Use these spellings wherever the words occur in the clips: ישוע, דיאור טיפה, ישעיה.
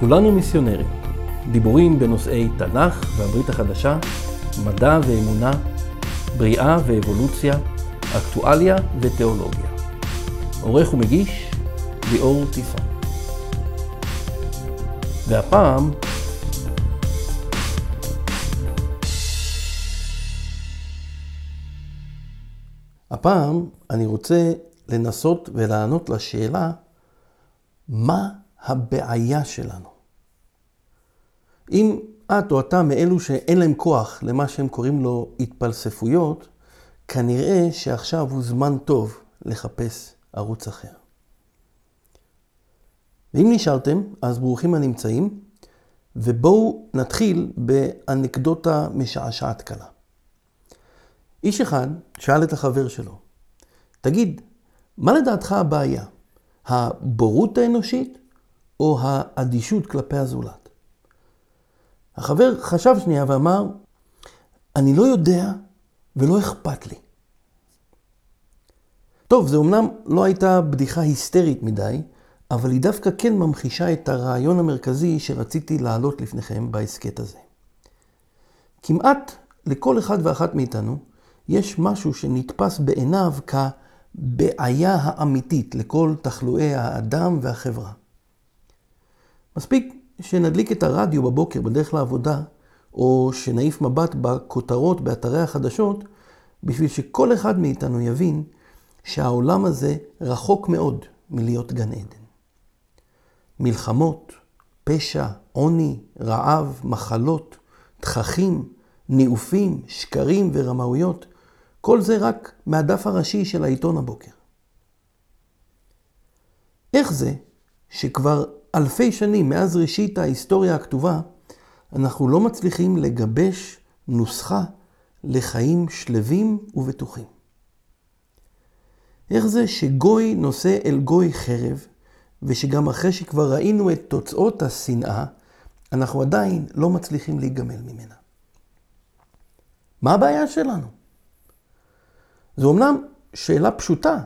כולנו מיסיונרים, דיבורים בנושאי תנ"ך והברית החדשה, מדע ואמונה, בריאה ואבולוציה, אקטואליה ותיאולוגיה. עורך ומגיש, דיאור טיפה. והפעם, אני רוצה לנסות ולענות לשאלה, מה הבעיה שלנו? אם את או אתה מאלו שאין להם כוח למה שהם קוראים לו התפלספויות, כנראה שעכשיו הוא זמן טוב לחפש ערוץ אחר. ואם נשארתם, אז ברוכים הנמצאים, ובואו נתחיל באנקדוטה משעשעת קלה. איש אחד שאל את החבר שלו, תגיד, מה לדעתך הבעיה? הבורות האנושית או האדישות כלפי הזולת? החבר חשב שנייה ואמר, אני לא יודע ולא אכפת לי. טוב, זה אומנם לא הייתה בדיחה היסטרית מדי, אבל היא דווקא כן ממחישה את הרעיון המרכזי שרציתי להעלות לפניכם בהסקט הזה. כמעט לכל אחד ואחת מאיתנו יש משהו שנתפס בעיניו כבעיה האמיתית לכל תחלואי האדם והחברה. מספיק שנדליק את הרדיו בבוקר בדרך לעבודה, או שנעיף מבט בכותרות באתרי החדשות, בשביל שכל אחד מאיתנו יבין שהעולם הזה רחוק מאוד מלהיות גן עדן. מלחמות, פשע, עוני, רעב, מחלות, דחכים, ניאופים, שקרים ורמאויות, כל זה רק מהדף הראשי של העיתון הבוקר. איך זה שכבר אלפי שנים מאז ראשית ההיסטוריה הכתובה, אנחנו לא מצליחים לגבש נוסחה לחיים שלווים ובטוחים? איך זה שגוי נושא אל גוי חרב, ושגם אחרי שכבר ראינו את תוצאות השנאה, אנחנו עדיין לא מצליחים להיגמל ממנה? מה הבעיה שלנו? זו אומנם שאלה פשוטה,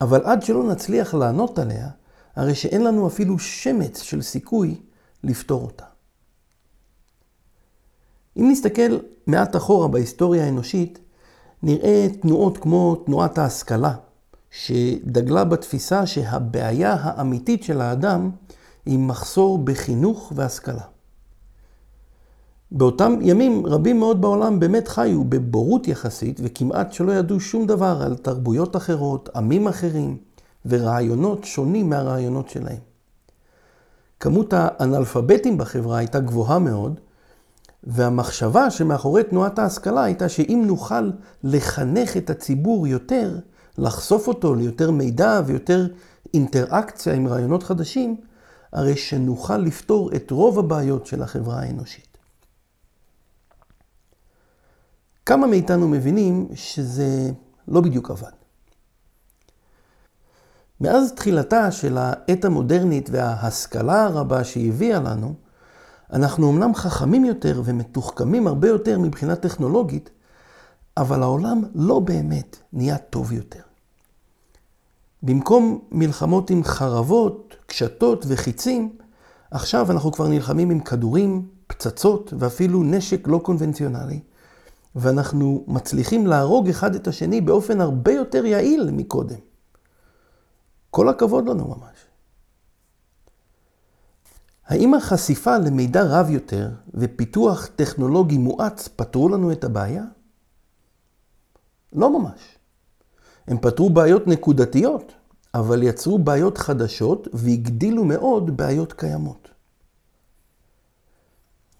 אבל עד שלא נצליח לענות עליה, הרי שאין לנו אפילו שמץ של סיכוי לפתור אותה. אם נסתכל מעט אחורה בהיסטוריה האנושית, נראה תנועות כמו תנועת ההשכלה, שדגלה בתפיסה שהבעיה האמיתית של האדם היא מחסור בחינוך והשכלה. באותם ימים רבים מאוד בעולם באמת חיו בבורות יחסית, וכמעט שלא ידעו שום דבר על תרבויות אחרות, עמים אחרים ורעיונות שונים מהרעיונות שלהם. כמות האנאלפביתים בחברה הייתה גבוהה מאוד, והמחשבה שמאחורי תנועת ההשכלה הייתה שאם נוכל לחנך את הציבור יותר, לחשוף אותו ליותר מידע ויותר אינטראקציה עם רעיונות חדשים, הרי שנוכל לפתור את רוב הבעיות של החברה האנושית. כמה מאיתנו מבינים שזה לא בדיוק עבד? מאז תחילתה של העת המודרנית וההשכלה הרבה שהביאה לנו, אנחנו אומנם חכמים יותר ומתוחכמים הרבה יותר מבחינה טכנולוגית, אבל העולם לא באמת נהיה טוב יותר. במקום מלחמות עם חרבות, קשתות וחיצים, עכשיו אנחנו כבר נלחמים עם כדורים, פצצות ואפילו נשק לא קונבנציונלי, ואנחנו מצליחים להרוג אחד את השני באופן הרבה יותר יעיל מקודם. כל הכבוד לנו ממש. האם החשיפה למידע רב יותר ופיתוח טכנולוגי מואץ פתרו לנו את הבעיה? לא ממש. הם פתרו בעיות נקודתיות, אבל יצרו בעיות חדשות והגדילו מאוד בעיות קיימות.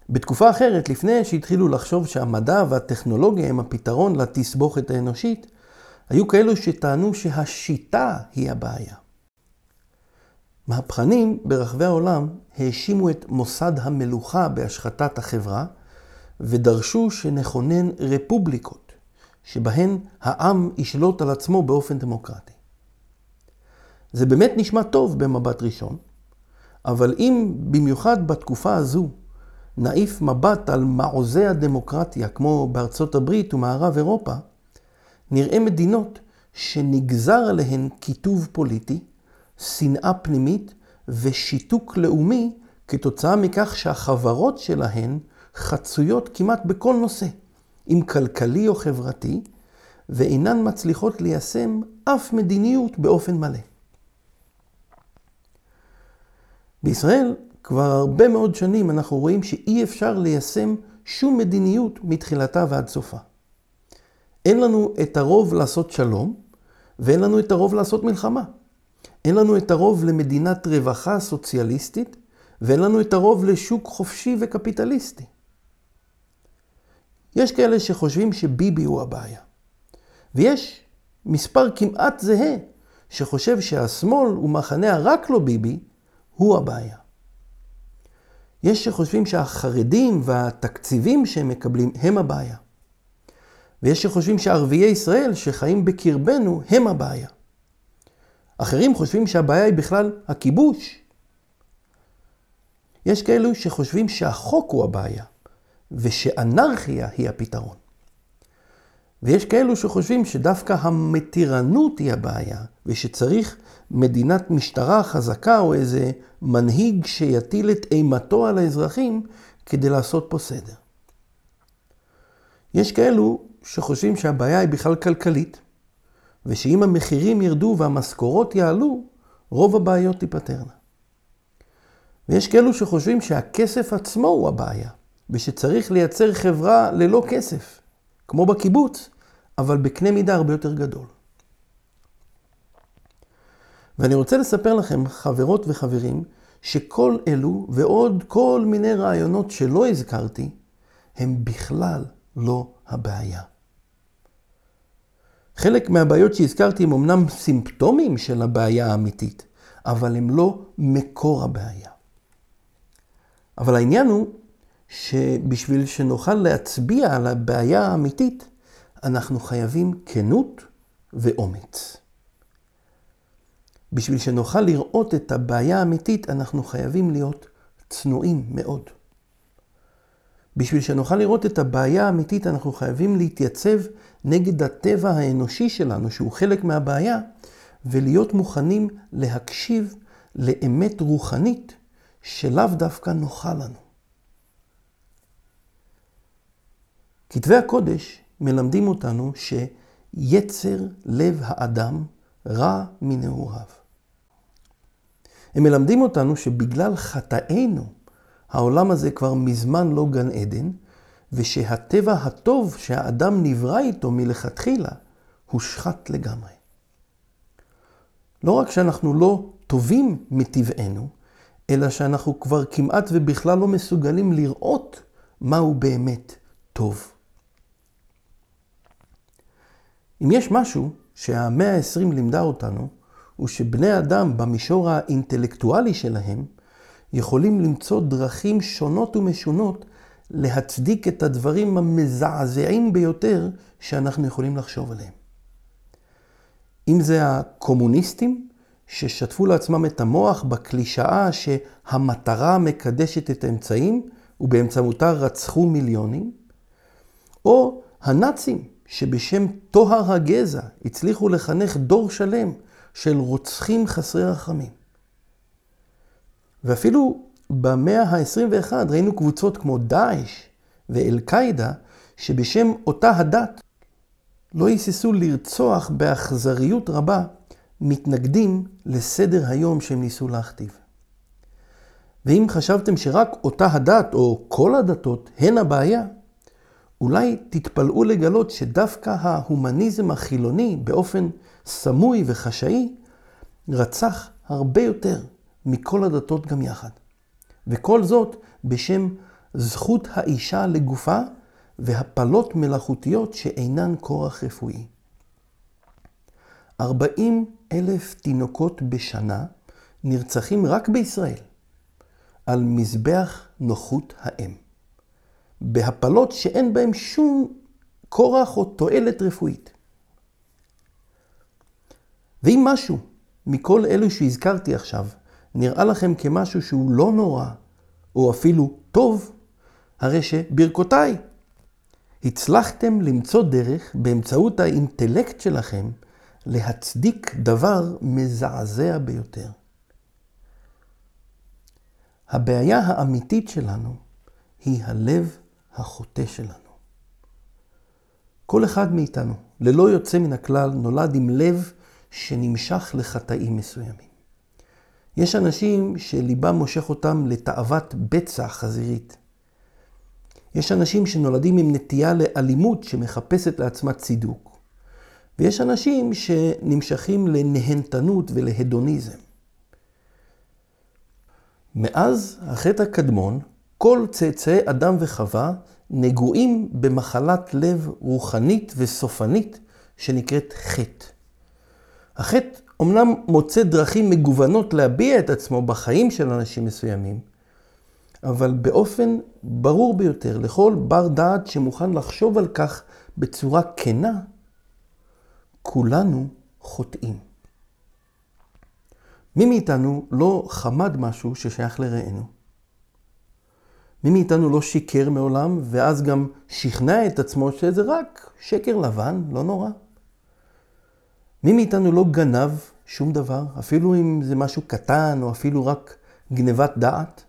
בתקופה אחרת, לפני שהתחילו לחשוב שהמדע והטכנולוגיה הם הפתרון לתסבוכת האנושית, היו כאלו שטענו שהשיטה היא הבעיה. מהפכנים ברחבי העולם האשימו את מוסד המלוכה בהשחתת החברה, ודרשו שנכונן רפובליקות, שבהן העם ישלוט על עצמו באופן דמוקרטי. זה באמת נשמע טוב במבט ראשון, אבל אם במיוחד בתקופה הזו נעיף מבט על מעוזי הדמוקרטיה, כמו בארצות הברית ומערב אירופה, נראה מדינות שנגזר עליהן כיתוב פוליטי, שנאה פנימית ושיתוק לאומי כתוצאה מכך שהחברות שלהן חצויות כמעט בכל נושא, אם כלכלי או חברתי, ואינן מצליחות ליישם אף מדיניות באופן מלא. בישראל כבר הרבה מאוד שנים אנחנו רואים שאי אפשר ליישם שום מדיניות מתחילתה ועד סופה. אין לנו את הרוב לעשות שלום, ואין לנו את הרוב לעשות מלחמה. אין לנו את הרוב למדינת רווחה סוציאליסטית, ואין לנו את הרוב לשוק חופשי וקפיטליסטי. יש כאלה שחושבים שביבי הוא הבעיה. ויש מספר כמעט זהה שחושב שהשמאל ומחנה רק לא ביבי הוא הבעיה. יש שחושבים שהחרדים והתקציבים שהם מקבלים הם הבעיה. ויש שחושבים שערביי ישראל שחיים בקרבנו הם הבעיה. אחרים חושבים שהבעיה היא בכלל הכיבוש. יש כאלו שחושבים שהחוק הוא הבעיה ושאנרכיה היא הפתרון. ויש כאלו שחושבים שדווקא המתירנות היא הבעיה, ושצריך מדינת משטרה חזקה או איזה מנהיג שיטיל את אימתו על האזרחים כדי לעשות פה סדר. יש כאלו שחושבים שהבעיה היא בכלל כלכלית, ושאם המחירים ירדו והמשכורות יעלו, רוב הבעיות תיפתרנה. ויש כאלו שחושבים שהכסף עצמו הוא הבעיה, ושצריך לייצר חברה ללא כסף. כמו בקיבוץ, אבל בקנה מידה הרבה יותר גדול. ואני רוצה לספר לכם, חברות וחברים, שכל אלו ועוד כל מיני רעיונות שלא הזכרתי, הם בכלל לא הבעיה. חלק מהבעיות שהזכרתי הם אמנם סימפטומים של הבעיה האמיתית, אבל הם לא מקור הבעיה. אבל העניין הוא, שבשביל שנוכל להצביע על הבעיה האמיתית, אנחנו חייבים כנות ואומץ. בשביל שנוכל לראות את הבעיה האמיתית, אנחנו חייבים להיות צנועים מאוד. בשביל שנוכל לראות את הבעיה האמיתית, אנחנו חייבים להתייצב נגד הטבע האנושי שלנו, שהוא חלק מהבעיה, ולהיות מוכנים להקשיב לאמת רוחנית שלאו דווקא נוחה לנו. כתבי הקודש מלמדים אותנו שיצר לב האדם רע מנעוריו. הם מלמדים אותנו שבגלל חטאינו העולם הזה כבר מזמן לא גן עדן, ושהטבע הטוב שהאדם נברא איתו מלכתחילה הושחת לגמרי. לא רק שאנחנו לא טובים מטבענו, אלא שאנחנו כבר כמעט ובכלל לא מסוגלים לראות מהו באמת טוב. אם יש משהו שהמאה ה-20 לימדה אותנו, הוא שבני אדם במישור האינטלקטואלי שלהם, יכולים למצוא דרכים שונות ומשונות להצדיק את הדברים המזעזעים ביותר שאנחנו יכולים לחשוב עליהם. אם זה הקומוניסטים ששטפו לעצמם את המוח בקלישאה שהמטרה מקדשת את האמצעים, ובאמצעותה רצחו מיליונים, או הנאצים שבשם טוהר הגזע הצליחו לחנך דור שלם של רוצחים חסרי רחמים. ואפילו במאה ה-21 ראינו קבוצות כמו דאעש ואל-קאידה שבשם אותה הדת לא היססו לרצוח באכזריות רבה מתנגדים לסדר היום שהם ניסו להכתיב. ואם חשבתם שרק אותה הדת או כל הדתות הן הבעיה, אולי תתפלאו לגלות שדווקא ההומניזם החילוני באופן סמוי וחשאי רצח הרבה יותר מכל הדתות גם יחד. וכל זאת בשם זכות האישה לגופה והפלות מלאכותיות שאינן כורח רפואי. 40,000 תינוקות בשנה נרצחים רק בישראל. על מזבח נוחות האם. בהפלות שאין בהם שום כורח או תועלת רפואית. ואם משהו מכל אלו שהזכרתי עכשיו נראה לכם כמשהו שהוא לא נורא או אפילו טוב, הרי שברכותיי הצלחתם למצוא דרך באמצעות האינטלקט שלכם להצדיק דבר מזעזע ביותר. הבעיה האמיתית שלנו היא הלב החוטא שלנו. כל אחד מאיתנו, ללא יוצא מן הכלל, נולד עם לב שנמשך לחטאים מסוימים. יש אנשים שליבם מושך אותם לתאוות בצע חזירית. יש אנשים שנולדים עם נטייה לאלימות שמחפשת לעצמה צידוק. ויש אנשים שנמשכים לנהנתנות ולהדוניזם. מאז החטא הקדמון, כל צאצאי אדם וחווה נגועים במחלת לב רוחנית וסופנית שנקראת חטא. החטא אומנם מוצא דרכים מגוונות להביע את עצמו בחיים של אנשים מסוימים, אבל באופן ברור ביותר לכל בר דעת שמוכן לחשוב על כך בצורה כנה, כולנו חוטאים. מי מאיתנו לא חמד משהו ששייך לרענו? מי מאיתנו לא שיקר מעולם ואז גם שכנע את עצמו שזה רק שקר לבן, לא נורא? מי מאיתנו לא גנב שום דבר, אפילו אם זה משהו קטן או אפילו רק גנבת דעת?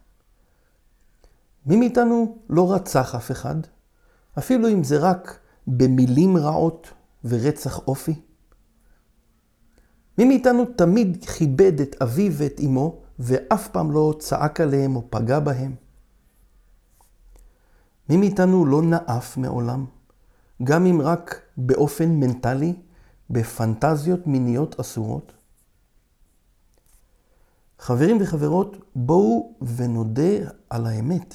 מי מאיתנו לא רצח אף אחד, אפילו אם זה רק במילים רעות ורצח אופי? מי מאיתנו תמיד כיבד את אביו ואת אמו ואף פעם לא צעק עליהם או פגע בהם? מי מאיתנו לא נאף מעולם, גם אם רק באופן מנטלי, בפנטזיות מיניות אסורות? חברים וחברות, בואו ונודה על האמת.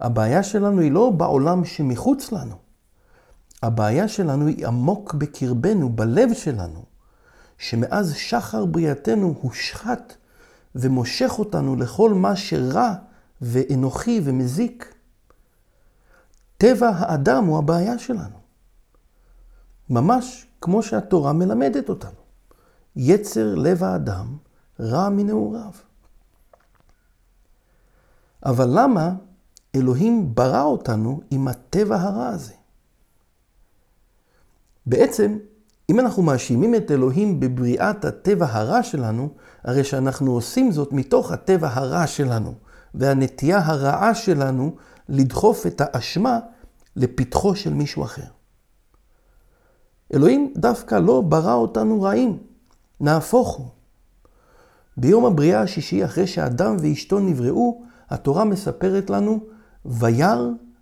הבעיה שלנו היא לא בעולם שמחוץ לנו. הבעיה שלנו היא עמוק בקרבנו, בלב שלנו, שמאז שחר בריאתנו הושחת ומושך אותנו לכל מה שרע ואנוכי ומזיק. טבע האדם הוא הבעיה שלנו. ממש כמו שהתורה מלמדת אותנו. יצר לב האדם רע מנעוריו. אבל למה אלוהים ברא אותנו עם הטבע הרע הזה? בעצם, אם אנחנו מאשימים את אלוהים בבריאת הטבע הרע שלנו, הרי שאנחנו עושים זאת מתוך הטבע הרע שלנו, והנטייה הרעה שלנו לדחוף את האשמה לפתחו של מישהו אחר. אלוהים דווקא לא ברא אותנו רעים, נהפוך הוא. ביום הבריאה השישי אחרי שאדם ואשתו נבראו, התורה מספרת לנו, וירא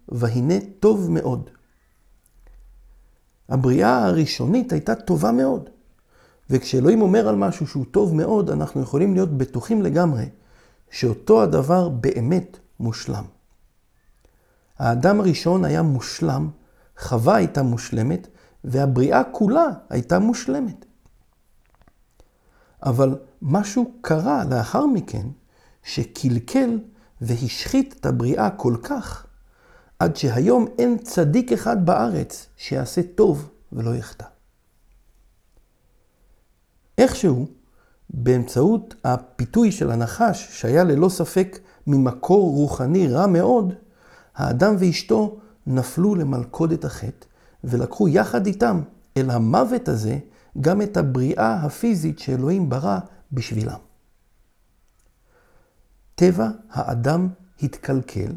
והנה טוב מאוד. הבריאה הראשונית הייתה טובה מאוד. וכשאלוהים אומר על משהו שהוא טוב מאוד, אנחנו יכולים להיות בטוחים לגמרי שאותו הדבר באמת מושלם. האדם הראשון היה מושלם, חווה הייתה מושלמת, והבריאה כולה הייתה מושלמת. אבל משהו קרה לאחר מכן שקלקל והשחית את הבריאה כל כך, עד שהיום אין צדיק אחד בארץ שיעשה טוב ולא יחטא. איכשהו, באמצעות הפיתוי של הנחש שהיה ללא ספק ממקור רוחני רע מאוד, האדם ואשתו נפלו למלכודת החטא ולקחו יחד איתם אל המוות הזה גם את הבריאה הפיזית שאלוהים ברא בשבילם. טבע האדם התקלקל,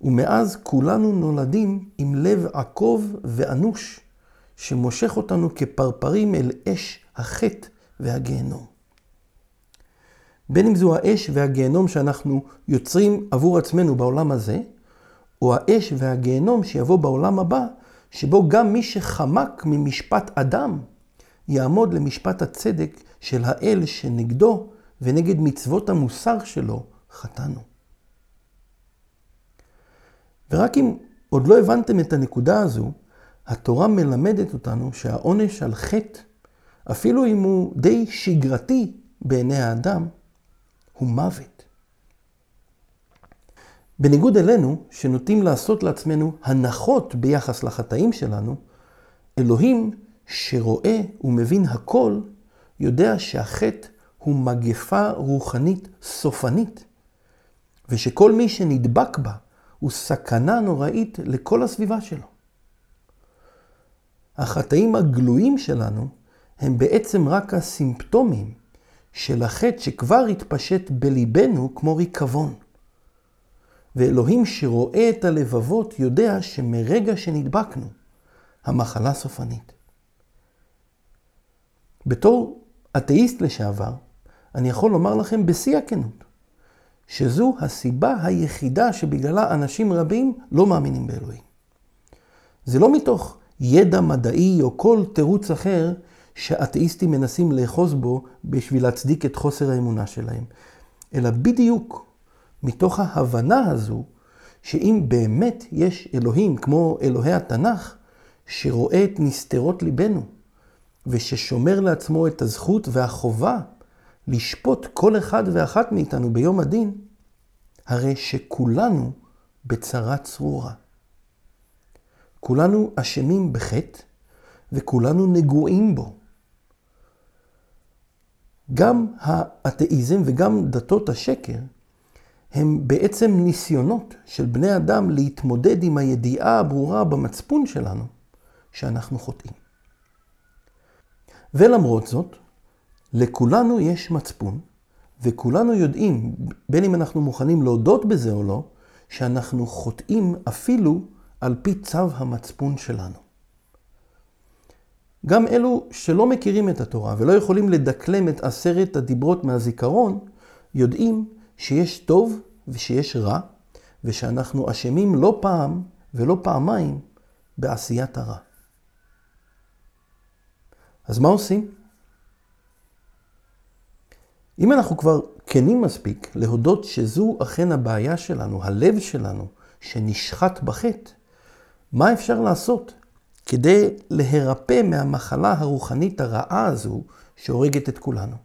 ומאז כולנו נולדים עם לב עקוב ואנוש שמושך אותנו כפרפרים אל אש החטא והגיהנום. בין אם זו האש והגיהנום שאנחנו יוצרים עבור עצמנו בעולם הזה, או האש והגיהנום שיבוא בעולם הבא, שבו גם מי שחמק ממשפט אדם יעמוד למשפט הצדק של האל שנגדו ונגד מצוות המוסר שלו חטאנו. ורק אם עוד לא הבנתם את הנקודה הזו, התורה מלמדת אותנו שהעונש על חטא, אפילו אם הוא די שגרתי בעיני האדם, הוא מוות. בניגוד אלינו, שנוטים לעשות לעצמנו הנחות ביחס לחטאים שלנו, אלוהים שרואה ומבין הכל, יודע שהחטא הוא מגפה רוחנית סופנית, ושכל מי שנדבק בה הוא סכנה נוראית לכל הסביבה שלו. החטאים הגלויים שלנו הם בעצם רק הסימפטומים של החטא שכבר התפשט בליבנו כמו ריקבון. ואלוהים שרואה את הלבבות יודע שמרגע שנדבקנו, המחלה סופנית. בתור אתאיסט לשעבר, אני יכול לומר לכם בשיא הכנות, שזו הסיבה היחידה שבגללה אנשים רבים לא מאמינים באלוהים. זה לא מתוך ידע מדעי או כל תירוץ אחר שהאתאיסטים מנסים לאחוז בו בשביל להצדיק את חוסר האמונה שלהם, אלא בדיוק מתוך ההבנה הזו שאם באמת יש אלוהים כמו אלוהי התנ"ך, שרואה את נסתרות ליבנו וששומר לעצמו את הזכות והחובה לשפוט כל אחד ואחת מאיתנו ביום הדין, הרי שכולנו בצרה צרורה. כולנו אשמים בחטא וכולנו נגועים בו. גם האתאיזם וגם דתות השקר הם בעצם ניסיונות של בני אדם להתמודד עם הידיעה הברורה במצפון שלנו שאנחנו חוטאים. ולמרות זאת, לכולנו יש מצפון, וכולנו יודעים, בין אם אנחנו מוכנים להודות בזה או לא, שאנחנו חוטאים אפילו על פי צו המצפון שלנו. גם אלו שלא מכירים את התורה ולא יכולים לדקלם את 10 הדיברות מהזיכרון, יודעים שיש טוב ושיש רע, ושאנחנו אשמים לא פעם ולא פעמיים בעשיית הרע. אז מה עושים? אם אנחנו כבר כנים מספיק להודות שזו אכן הבעיה שלנו, הלב שלנו, שנשחט בחטא, מה אפשר לעשות כדי להירפא מהמחלה הרוחנית הרעה הזו שהורגת את כולנו?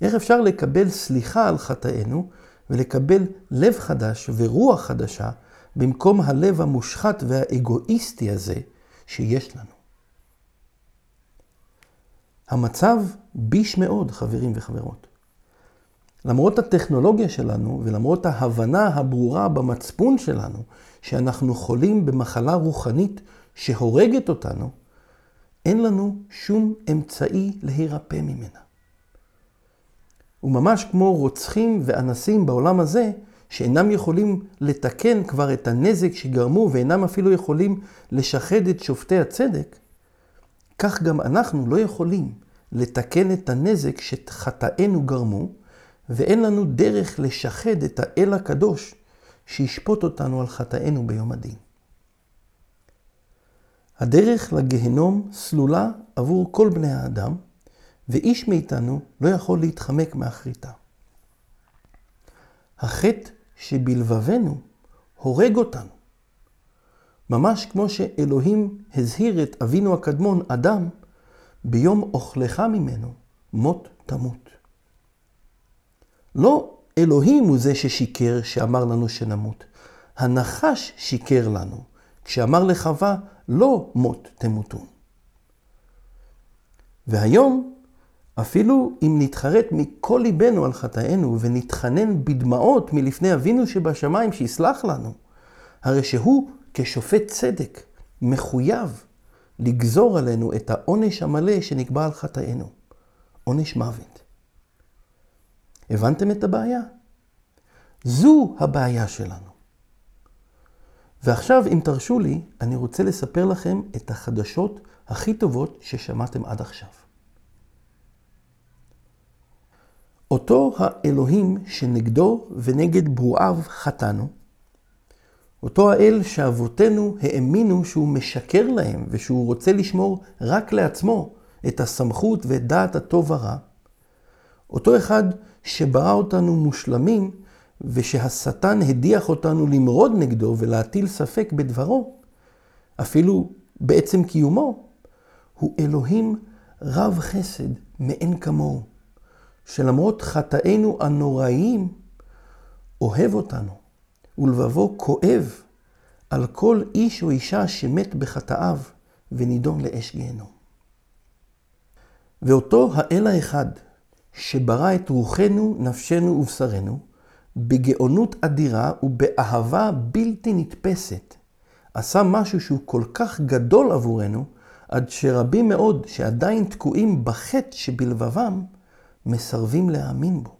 איך אפשר לקבל סליחה על חטאינו ולקבל לב חדש ורוח חדשה במקום הלב המושחת והאגואיסטי הזה שיש לנו? המצב ביש מאוד, חברים וחברות. למרות הטכנולוגיה שלנו ולמרות ההבנה הברורה במצפון שלנו שאנחנו חולים במחלה רוחנית שהורגת אותנו, אין לנו שום אמצעי להירפא ממנה. וממש כמו רוצחים ואנסים בעולם הזה שאינם יכולים לתקן כבר את הנזק שגרמו ואינם אפילו יכולים לשחד את שופטי הצדק, כך גם אנחנו לא יכולים לתקן את הנזק שחטאינו גרמו, ואין לנו דרך לשחד את האל הקדוש שישפוט אותנו על חטאינו ביום הדין. הדרך לגיהנום סלולה עבור כל בני האדם, ואיש מאיתנו לא יכול להתחמק מהחריטה. החטא שבלבבנו הורג אותנו. ממש כמו שאלוהים הזהיר את אבינו הקדמון אדם, ביום אוכלך ממנו מות תמות. לא אלוהים הוא זה ששיקר שאמר לנו שנמות. הנחש שיקר לנו כשאמר לחווה לא מות תמותו. והיום אפילו אם נתחרט מכל ליבנו על חטאינו ונתחנן בדמעות מלפני אבינו שבשמיים שיסלח לנו, הרי שהוא כשופט צדק מחויב לגזור עלינו את העונש המלא שנקבע על חטאינו. עונש מוות. הבנתם את הבעיה? זו הבעיה שלנו. ועכשיו, אם תרשו לי, אני רוצה לספר לכם את החדשות הכי טובות ששמעתם עד עכשיו. אותו האלוהים שנגדו ונגד ברואיו חטאנו, אותו האל שאבותינו האמינו שהוא משקר להם ושהוא רוצה לשמור רק לעצמו את הסמכות ואת דעת הטוב ורע, אותו אחד שברא אותנו מושלמים ושהשטן הדיח אותנו למרוד נגדו ולהטיל ספק בדברו, אפילו בעצם קיומו, הוא אלוהים רב חסד מאין כמוהו, שלמרות חטאינו הנוראיים אוהב אותנו. ולבבו כואב על כל איש או אישה שמת בחטאיו ונידון לאש גיהנום. ואותו האל האחד שברא את רוחנו, נפשנו ובשרנו, בגאונות אדירה ובאהבה בלתי נתפסת, עשה משהו שהוא כל כך גדול עבורנו, עד שרבים מאוד שעדיין תקועים בחטא שבלבבם, מסרבים להאמין בו.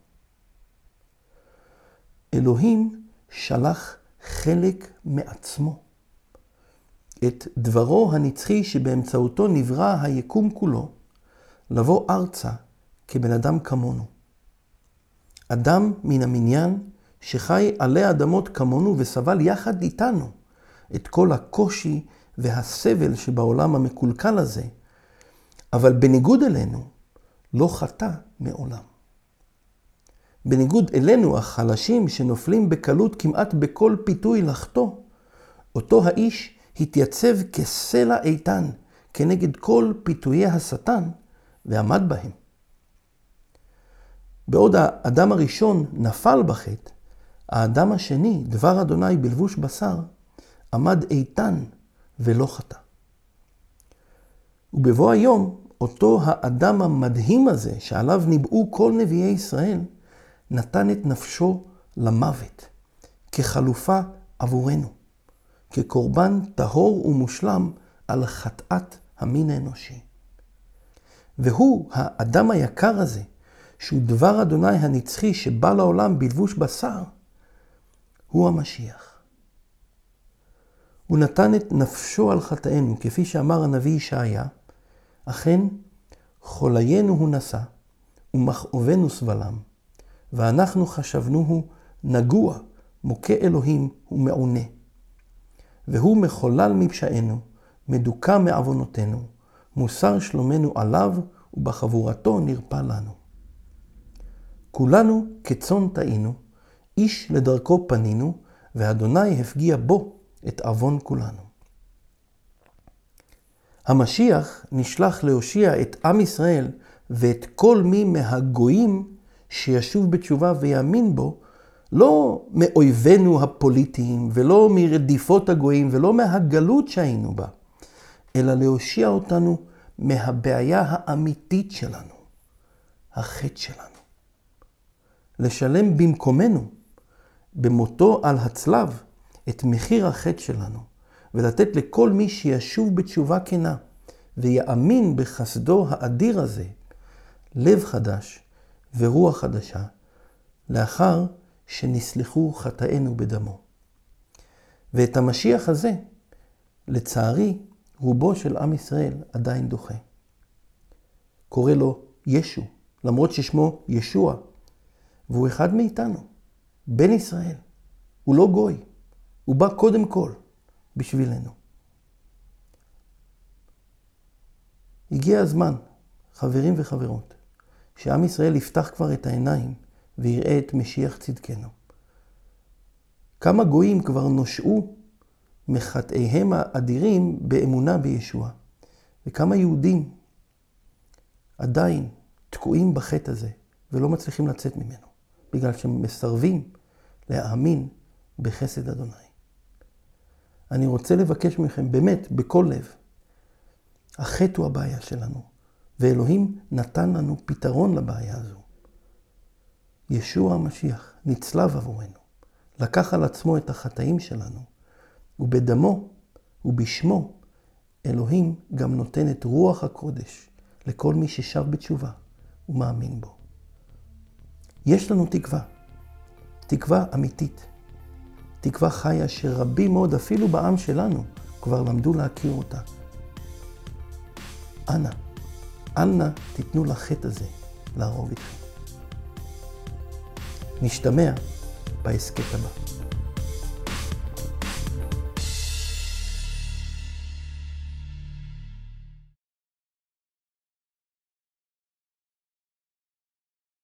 אלוהים שלח חלק מעצמו, את דברו הנצחי שבאמצעותו נברא היקום כולו, לבוא ארצה כבן אדם כמונו. אדם מן המניין שחי עלי אדמות כמונו וסבל יחד איתנו את כל הקושי והסבל שבעולם המקולקל הזה, אבל בניגוד אלינו לא חטא מעולם. בניגוד אלינו החלשים שנופלים בקלות כמעט בכל פיתוי לחטוא, אותו האיש התייצב כסלע איתן כנגד כל פיתויי השטן ועמד בהם. בעוד האדם הראשון נפל בחטא, האדם השני, דבר אדוני בלבוש בשר, עמד איתן ולא חטא. ובבוא היום, אותו האדם המדהים הזה שעליו ניבאו כל נביאי ישראל, נתן את נפשו למוות, כחלופה עבורנו, כקורבן טהור ומושלם על חטאת המין האנושי. והוא, האדם היקר הזה, שהוא דבר אדוני הנצחי שבא לעולם בלבוש בשר, הוא המשיח. הוא נתן את נפשו על חטאינו, כפי שאמר הנביא ישעיה, אכן חוליינו הוא נשא ומכאובנו סבלם, ואנחנו חשבנוהו נגוע, מוכה אלוהים ומעונה. והוא מחולל מפשענו, מדוכא מעוונותינו, מוסר שלומנו עליו ובחבורתו נרפא לנו. כולנו כצאן טעינו, איש לדרכו פנינו, וה' הפגיע בו את עוון כולנו. המשיח נשלח להושיע את עם ישראל ואת כל מי מהגויים שישוב בתשובה ויאמין בו, לא מאויבינו הפוליטיים ולא מרדיפות הגויים ולא מהגלות שהיינו בה, אלא להושיע אותנו מהבעיה האמיתית שלנו, החטא שלנו. לשלם במקומנו, במותו על הצלב, את מחיר החטא שלנו, ולתת לכל מי שישוב בתשובה כנה, ויאמין בחסדו האדיר הזה, לב חדש ורוח חדשה, לאחר שנסלחו חטאינו בדמו. ואת המשיח הזה, לצערי, רובו של עם ישראל עדיין דוחה. קורא לו ישו, למרות ששמו ישוע, והוא אחד מאיתנו, בן ישראל. הוא לא גוי, הוא בא קודם כל בשבילנו. הגיע הזמן, חברים וחברות, שעם ישראל יפתח כבר את העיניים ויראה את משיח צדקנו. כמה גויים כבר נושעו מחטאיהם האדירים באמונה בישוע, וכמה יהודים עדיין תקועים בחטא הזה ולא מצליחים לצאת ממנו, בגלל שהם מסרבים להאמין בחסד אדוני. אני רוצה לבקש מכם באמת, בכל לב, החטא הוא הבעיה שלנו, ואלוהים נתן לנו פתרון לבעיה הזו. ישוע המשיח נצלב עבורנו, לקח על עצמו את החטאים שלנו, ובדמו ובשמו אלוהים גם נותן את רוח הקודש לכל מי ששב בתשובה ומאמין בו. יש לנו תקווה, תקווה אמיתית, תקווה חיה שרבים מאוד אפילו בעם שלנו כבר למדו להכיר אותה. אנא תיתנו לחטא הזה להרוג אתכם. נשתמע בהסכת הבא.